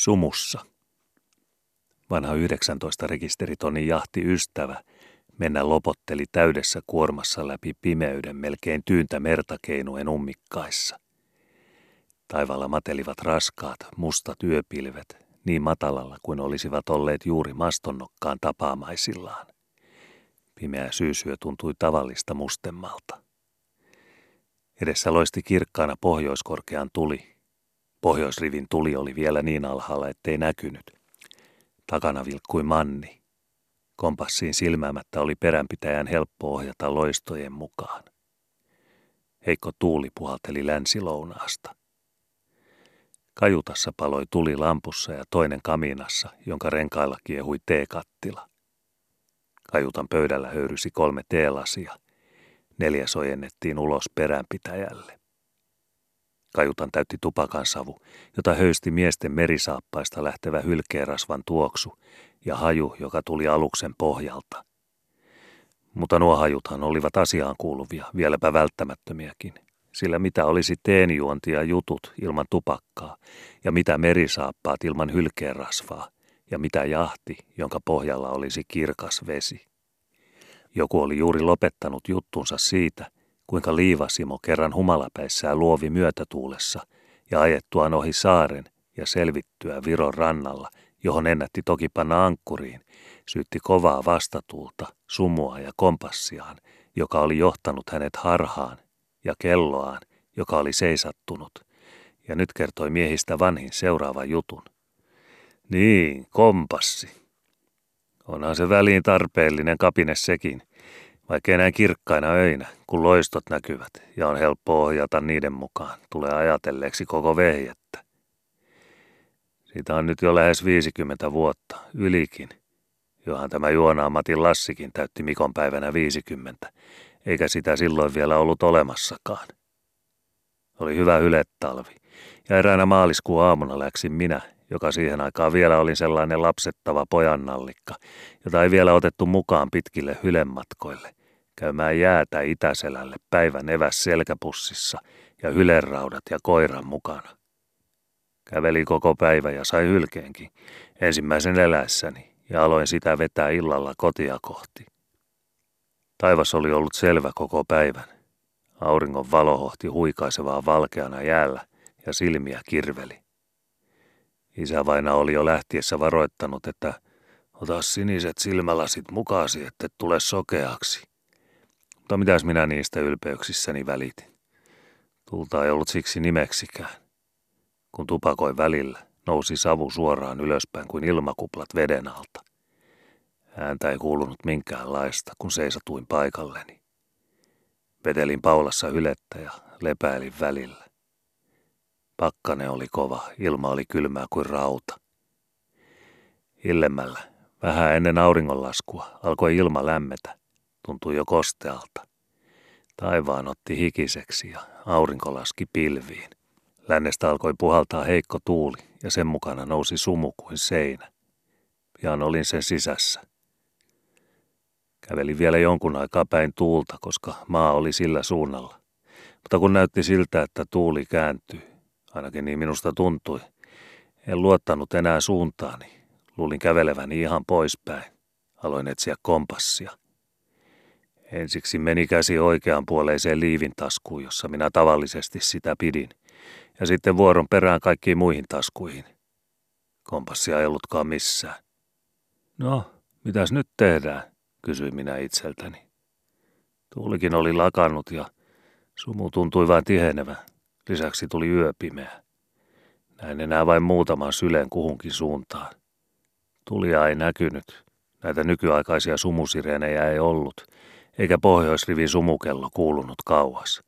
Sumussa. Vanha 19-rekisteritonin jahtiystävä mennä lopotteli täydessä kuormassa läpi pimeyden melkein tyyntä mertakeinuen ummikkaissa. Taivaalla matelivat raskaat, mustat yöpilvet niin matalalla kuin olisivat olleet juuri mastonnokkaan tapaamaisillaan. Pimeä syysyö tuntui tavallista mustemmalta. Edessä loisti kirkkaana pohjoiskorkean tuli. Pohjoisrivin tuli oli vielä niin alhaalla, ettei näkynyt. Takana vilkkui manni. Kompassiin silmäämättä oli peränpitäjän helppo ohjata loistojen mukaan. Heikko tuuli puhalteli länsilounaasta. Kajuutassa paloi tuli lampussa ja toinen kamiinassa, jonka renkailla kiehui teekattila. Kajuutan pöydällä höyrysi 3 teelasia. 4. ojennettiin ulos peränpitäjälle. Kajutan täytti tupakansavu, jota höysti miesten merisaappaista lähtevä hylkeenrasvan tuoksu ja haju, joka tuli aluksen pohjalta. Mutta nuo hajuthan olivat asiaan kuuluvia, vieläpä välttämättömiäkin, sillä mitä olisi teenjuontia jutut ilman tupakkaa ja mitä merisaappaat ilman hylkeenrasvaa ja mitä jahti, jonka pohjalla olisi kirkas vesi. Joku oli juuri lopettanut juttunsa siitä, kuinka liivasimo kerran humalapäissään luovi myötätuulessa ja ajettuaan ohi saaren ja selvittyä Viron rannalla, johon ennätti toki panna ankkuriin, syytti kovaa vastatuulta, sumua ja kompassiaan, joka oli johtanut hänet harhaan, ja kelloaan, joka oli seisattunut, ja nyt kertoi miehistä vanhin seuraavan jutun. Niin, kompassi. Onhan se väliin tarpeellinen kapine sekin, vaikka näin kirkkaina öinä, kun loistot näkyvät ja on helppo ohjata niiden mukaan, tulee ajatelleeksi koko vehjettä. Siitä on nyt jo lähes 50 vuotta, ylikin, johan tämä Juonaa Matin Lassikin täytti Mikon päivänä 50, eikä sitä silloin vielä ollut olemassakaan. Oli hyvä hyletalvi, ja eräänä maaliskuun aamuna läksin minä, joka siihen aikaan vielä oli sellainen lapsettava pojannallikka, jota ei vielä otettu mukaan pitkille hylenmatkoille, käymään jäätä Itäselälle päivän eväs selkäpussissa ja hylenraudat ja koiran mukana. Käveli koko päivä ja sai hylkeenkin, ensimmäisen elässäni, ja aloin sitä vetää illalla kotia kohti. Taivas oli ollut selvä koko päivän. Auringon valo hohti huikaisevaa valkeana jäällä ja silmiä kirveli. Isävaina oli jo lähtiessä varoittanut, että ota siniset silmälasit mukaasi, että tule sokeaksi. Mutta mitäs minä niistä ylpeyksissäni välitin? Tulta ei ollut siksi nimeksikään. Kun tupakoin välillä, nousi savu suoraan ylöspäin kuin ilmakuplat veden alta. Ääntä ei kuulunut minkäänlaista, kun seisatuin paikalleni. Vetelin paulassa ylettä ja lepäilin välillä. Pakkanen oli kova, ilma oli kylmää kuin rauta. Illemmällä, vähän ennen auringonlaskua, alkoi ilma lämmetä. Tuntui jo kostealta. Taivaan otti hikiseksi ja aurinko laski pilviin. Lännestä alkoi puhaltaa heikko tuuli ja sen mukana nousi sumu kuin seinä. Pian olin sen sisässä. Kävelin vielä jonkun aikaa päin tuulta, koska maa oli sillä suunnalla. Mutta kun näytti siltä, että tuuli kääntyi, ainakin niin minusta tuntui. En luottanut enää suuntaani. Luulin käveleväni ihan poispäin. Aloin etsiä kompassia. Ensiksi meni käsi oikeanpuoleiseen liivintaskuun, jossa minä tavallisesti sitä pidin. Ja sitten vuoron perään kaikkiin muihin taskuihin. Kompassia ei ollutkaan missään. No, mitäs nyt tehdään, kysyin minä itseltäni. Tuulikin oli lakannut ja sumu tuntui vain tihenevän. Lisäksi tuli yöpimeä. Näin enää vain muutaman sylen kuhunkin suuntaan. Tulia ei näkynyt. Näitä nykyaikaisia sumusirenejä ei ollut, eikä pohjoisrivin sumukello kuulunut kauas.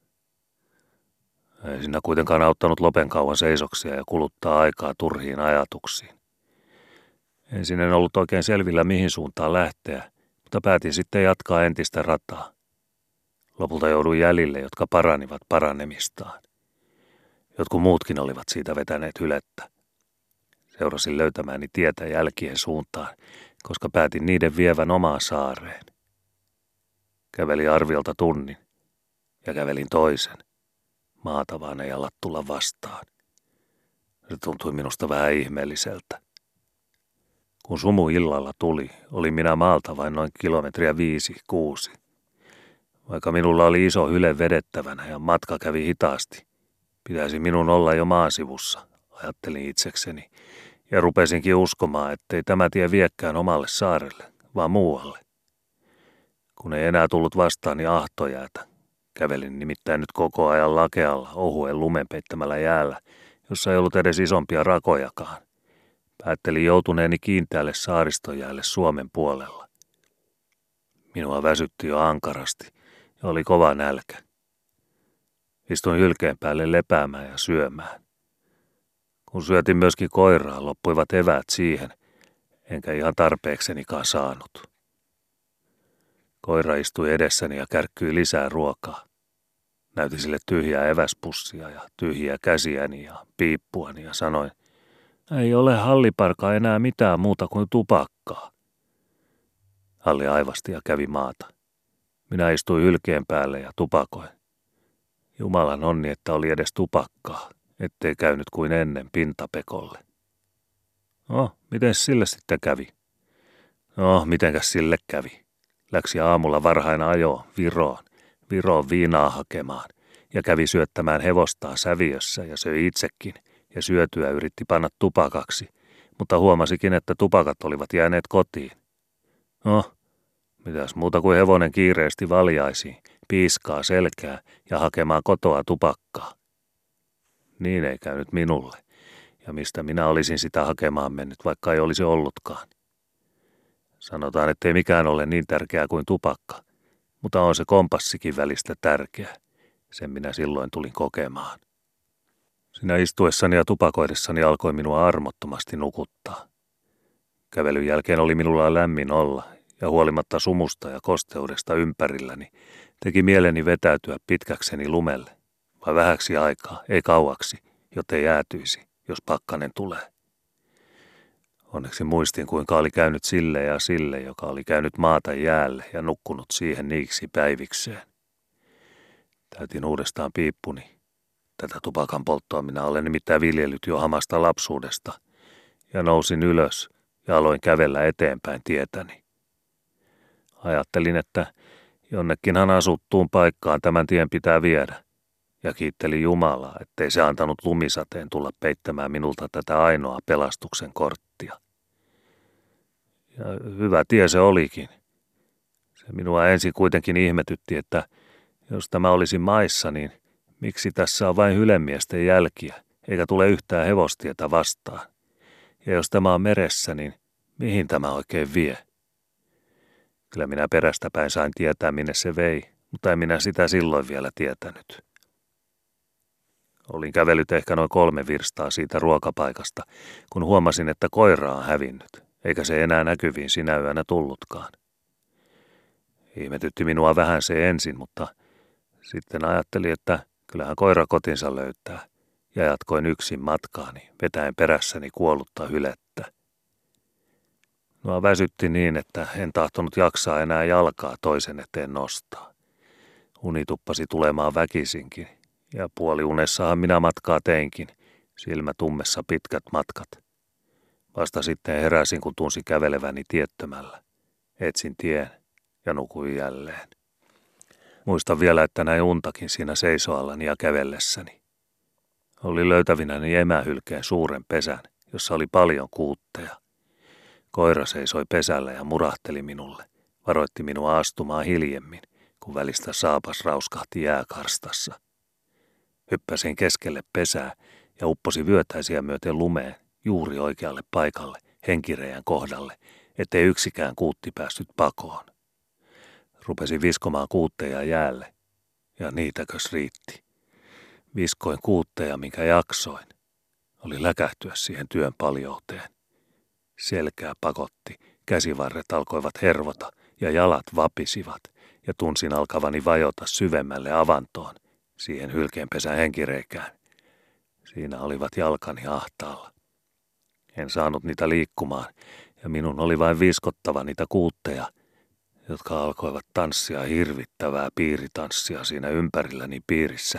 Ei siinä kuitenkaan auttanut lopen kauan seisoksia ja kuluttaa aikaa turhiin ajatuksiin. Ensin en ollut oikein selvillä, mihin suuntaan lähteä, mutta päätin sitten jatkaa entistä rataa. Lopulta jouduin jäljille, jotka paranivat paranemistaan. Jotkut muutkin olivat siitä vetäneet hylettä. Seurasin löytämääni tietä jälkien suuntaan, koska päätin niiden vievän omaan saareen. Kävelin arviolta tunnin ja kävelin toisen. Maata vaan ei ala tulla vastaan. Se tuntui minusta vähän ihmeelliseltä. Kun sumu illalla tuli, olin minä maalta vain noin 5-6 kilometriä. Vaikka minulla oli iso hyle vedettävänä ja matka kävi hitaasti, pitäisi minun olla jo maasivussa, ajattelin itsekseni, ja rupesinkin uskomaan, ettei tämä tie viekään omalle saarelle, vaan muualle. Kun ei enää tullut vastaani ahtojäätä, kävelin nimittäin nyt koko ajan lakealla, ohuen lumen peittämällä jäällä, jossa ei ollut edes isompia rakojakaan. Päättelin joutuneeni kiinteälle saaristojäälle Suomen puolella. Minua väsytti jo ankarasti ja oli kova nälkä. Istuin hylkeen päälle lepäämään ja syömään. Kun syötin myöskin koiraa, loppuivat eväät siihen, enkä ihan tarpeeksenikaan saanut. Koira istui edessäni ja kärkkyi lisää ruokaa. Näytin sille tyhjää eväspussia ja tyhjiä käsiäni ja piippuani ja sanoin, ei ole halliparka enää mitään muuta kuin tupakkaa. Halli aivasti ja kävi maata. Minä istuin hylkeen päälle ja tupakoin. Jumalan onni, että oli edes tupakkaa, ettei käynyt kuin ennen pintapekolle. No, miten sille sitten kävi? No, mitenkäs sille kävi? Läksi aamulla varhain ajoon Viroon viinaa hakemaan ja kävi syöttämään hevostaa säviössä ja söi itsekin ja syötyä yritti panna tupakaksi, mutta huomasikin, että tupakat olivat jääneet kotiin. No, mitäs muuta kuin hevonen kiireesti valjaisiin, piiskaa selkää ja hakemaan kotoa tupakkaa. Niin ei käynyt minulle, ja mistä minä olisin sitä hakemaan mennyt, vaikka ei olisi ollutkaan. Sanotaan, ettei mikään ole niin tärkeää kuin tupakka, mutta on se kompassikin välistä tärkeä. Sen minä silloin tulin kokemaan. Sinä istuessani ja tupakoidessani alkoi minua armottomasti nukuttaa. Kävelyn jälkeen oli minulla lämmin olla, ja huolimatta sumusta ja kosteudesta ympärilläni, teki mieleni vetäytyä pitkäkseni lumelle, vai vähäksi aikaa, ei kauaksi, jottei jäätyisi, jos pakkanen tulee. Onneksi muistin, kuinka oli käynyt sille ja sille, joka oli käynyt maata jäälle ja nukkunut siihen niiksi päivikseen. Täytin uudestaan piippuni. Tätä tupakan polttoa minä olen nimittäin viljellyt jo hamasta lapsuudesta, ja nousin ylös ja aloin kävellä eteenpäin tietäni. Ajattelin, että jonnekinhan asuttuun paikkaan tämän tien pitää viedä, ja kiittelin Jumalaa, ettei se antanut lumisateen tulla peittämään minulta tätä ainoa pelastuksen korttia. Ja hyvä tie se olikin. Se minua ensin kuitenkin ihmetytti, että jos tämä olisi maissa, niin miksi tässä on vain hylemiesten jälkiä, eikä tule yhtään hevostietä vastaan. Ja jos tämä on meressä, niin mihin tämä oikein vie? Kyllä minä perästäpäin sain tietää, minne se vei, mutta en minä sitä silloin vielä tietänyt. Olin kävellyt ehkä noin 3 virstaa siitä ruokapaikasta, kun huomasin, että koira on hävinnyt, eikä se enää näkyviin sinä yönä tullutkaan. Ihmetytti minua vähän se ensin, mutta sitten ajattelin, että kyllähän koira kotinsa löytää, ja jatkoin yksin matkaani, vetäen perässäni kuollutta hylettä. Minua väsytti niin, että en tahtonut jaksaa enää jalkaa toisen eteen nostaa. Uni tuppasi tulemaan väkisinkin, ja puoliunessahan minä matkaa teinkin, silmä tummessa pitkät matkat. Vasta sitten heräsin, kun tunsin käveleväni tiettömällä. Etsin tien ja nukuin jälleen. Muistan vielä, että näin untakin siinä seisoallani ja kävellessäni. Oli löytävinäni emähylkeen suuren pesän, jossa oli paljon kuutteja. Koira seisoi pesällä ja murahteli minulle, varoitti minua astumaan hiljemmin, kun välistä saapas rauskahti jääkarstassa. Hyppäsin keskelle pesää ja upposi vyötäisiä myöten lumeen juuri oikealle paikalle, henkireijän kohdalle, ettei yksikään kuutti päässyt pakoon. Rupesin viskomaan kuutteja jäälle, ja niitäkös riitti. Viskoin kuutteja, minkä jaksoin. Oli läkähtyä siihen työn paljouteen. Selkää pakotti, käsivarret alkoivat hervota ja jalat vapisivat, ja tunsin alkavani vajota syvemmälle avantoon, siihen hylkeenpesän henkireikään. Siinä olivat jalkani ahtaalla. En saanut niitä liikkumaan, ja minun oli vain viskottava niitä kuutteja, jotka alkoivat tanssia hirvittävää piiritanssia siinä ympärilläni piirissä,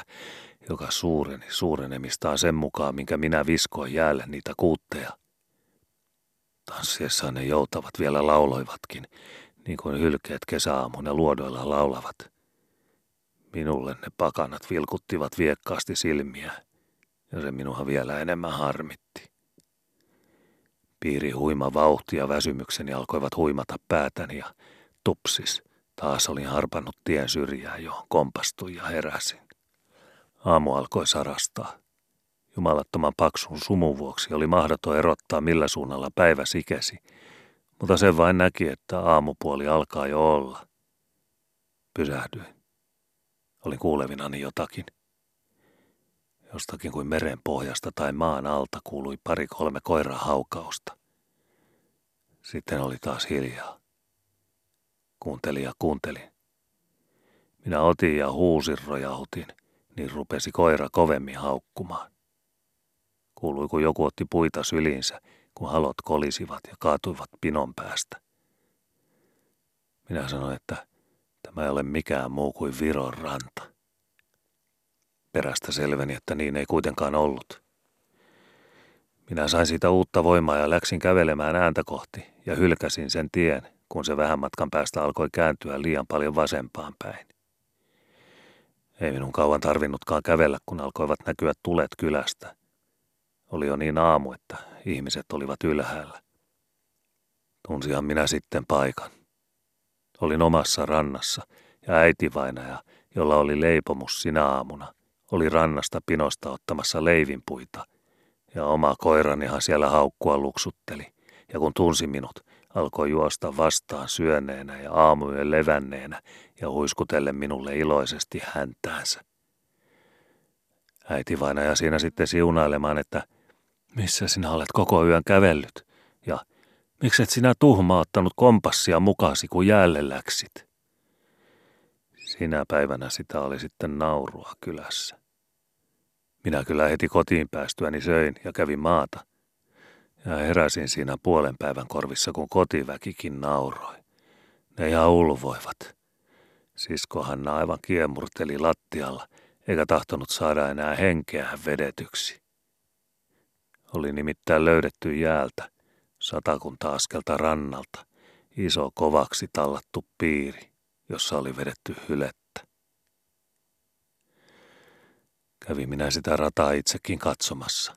joka suureni suurenemistaan sen mukaan, minkä minä viskoin jäälle niitä kuutteja. Tanssiessaan ne joutavat vielä lauloivatkin, niin kuin hylkeet kesäaamuna luodoilla laulavat. Minulle ne pakanat vilkuttivat viekkaasti silmiä, ja se minua vielä enemmän harmitti. Piiri huima vauhti ja väsymykseni alkoivat huimata päätäni ja tupsis. Taas olin harpannut tien syrjään, johon kompastuin ja heräsin. Aamu alkoi sarastaa. Jumalattoman paksun sumun vuoksi oli mahdoton erottaa, millä suunnalla päivä sikesi, mutta sen vain näki, että aamupuoli alkaa jo olla. Pysähdyin. Olin kuulevinani jotakin. Jostakin kuin meren pohjasta tai maan alta kuului 2-3 koiran haukausta. Sitten oli taas hiljaa. Kuuntelin ja kuuntelin. Minä otin ja huusin rojautin, niin rupesi koira kovemmin haukkumaan. Kuului, kun joku otti puita syliinsä, kun halot kolisivat ja kaatuivat pinon päästä. Minä sanoin, että tämä ei ole mikään muu kuin Viron ranta. Perästä selveni, että niin ei kuitenkaan ollut. Minä sain siitä uutta voimaa ja läksin kävelemään ääntä kohti ja hylkäsin sen tien, kun se vähän matkan päästä alkoi kääntyä liian paljon vasempaan päin. Ei minun kauan tarvinnutkaan kävellä, kun alkoivat näkyä tulet kylästä. Oli jo niin aamu, että ihmiset olivat ylhäällä. Tunsinhan minä sitten paikan. Olin omassa rannassa, ja äitivainaja, jolla oli leipomus sinä aamuna, oli rannasta pinosta ottamassa leivinpuita, ja oma koiranihan siellä haukkua luksutteli, ja kun tunsi minut, alkoi juosta vastaan syöneenä ja aamujen levänneenä ja huiskutellen minulle iloisesti häntäänsä. Äitivainaja siinä sitten siunailemaan, että missä sinä olet koko yön kävellyt ja mikset sinä tuhmaa ottanut kompassia mukasi, kun jäälle läksit. Sinä päivänä sitä oli sitten naurua kylässä. Minä kyllä heti kotiin päästyäni söin ja kävin maata. Ja heräsin siinä puolen päivän korvissa, kun kotiväkikin nauroi. Ne ihan ulvoivat. Sisko Hanna aivan kiemurteli lattialla, eikä tahtonut saada enää henkeään vedetyksi. Oli nimittäin löydetty jäältä, 100 askelta rannalta, iso kovaksi tallattu piiri, jossa oli vedetty hylettä. Kävin minä sitä rataa itsekin katsomassa.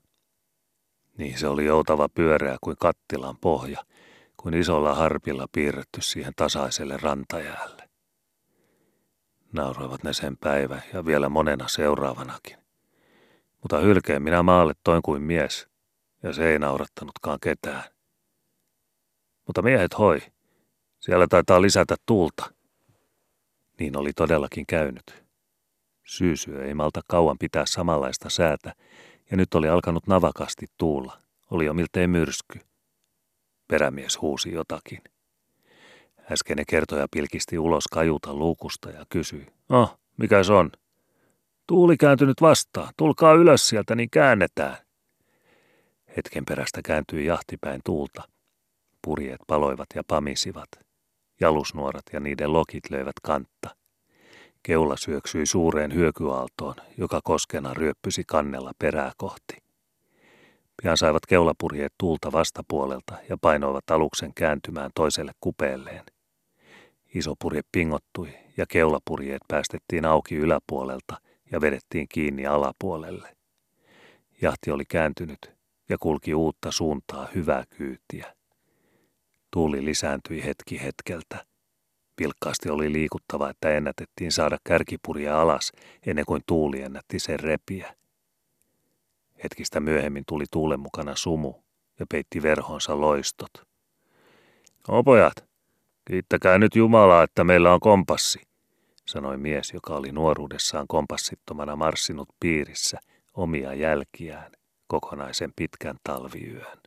Niin se oli joutava pyöreä kuin kattilan pohja, kuin isolla harpilla piirretty siihen tasaiselle rantajäälle. Nauroivat ne sen päivän ja vielä monena seuraavanakin. Mutta hylkeen minä maalle toin kuin mies, ja se ei naurattanutkaan ketään. Mutta miehet hoi, siellä taitaa lisätä tuulta. Niin oli todellakin käynyt. Syysy ei malta kauan pitää samanlaista säätä, ja nyt oli alkanut navakasti tuulla. Oli jo miltei myrsky. Perämies huusi jotakin. Äskeinen kertoja pilkisti ulos kajuutan luukusta ja kysyi. "No, mikä se on?" "Tuuli kääntynyt vastaan. Tulkaa ylös sieltä, niin käännetään." Hetken perästä kääntyi jahtipäin tuulta. Purjeet paloivat ja pamisivat. Jalusnuorat ja niiden lokit löivät kantta. Keula syöksyi suureen hyökyaaltoon, joka koskena ryöppysi kannella perää kohti. Pian saivat keulapurjeet tuulta vastapuolelta ja painoivat aluksen kääntymään toiselle kupeelleen. Iso purje pingottui ja keulapurjeet päästettiin auki yläpuolelta ja vedettiin kiinni alapuolelle. Jahti oli kääntynyt ja kulki uutta suuntaa hyvää kyytiä. Tuuli lisääntyi hetki hetkeltä. Vilkkaasti oli liikuttava, että ennätettiin saada kärkipurja alas, ennen kuin tuuli ennätti sen repiä. Hetkistä myöhemmin tuli tuulen mukana sumu ja peitti verhonsa loistot. "No pojat, kiittäkää nyt Jumalaa, että meillä on kompassi," sanoi mies, joka oli nuoruudessaan kompassittomana marssinut piirissä omia jälkiään kokonaisen pitkän talviyön.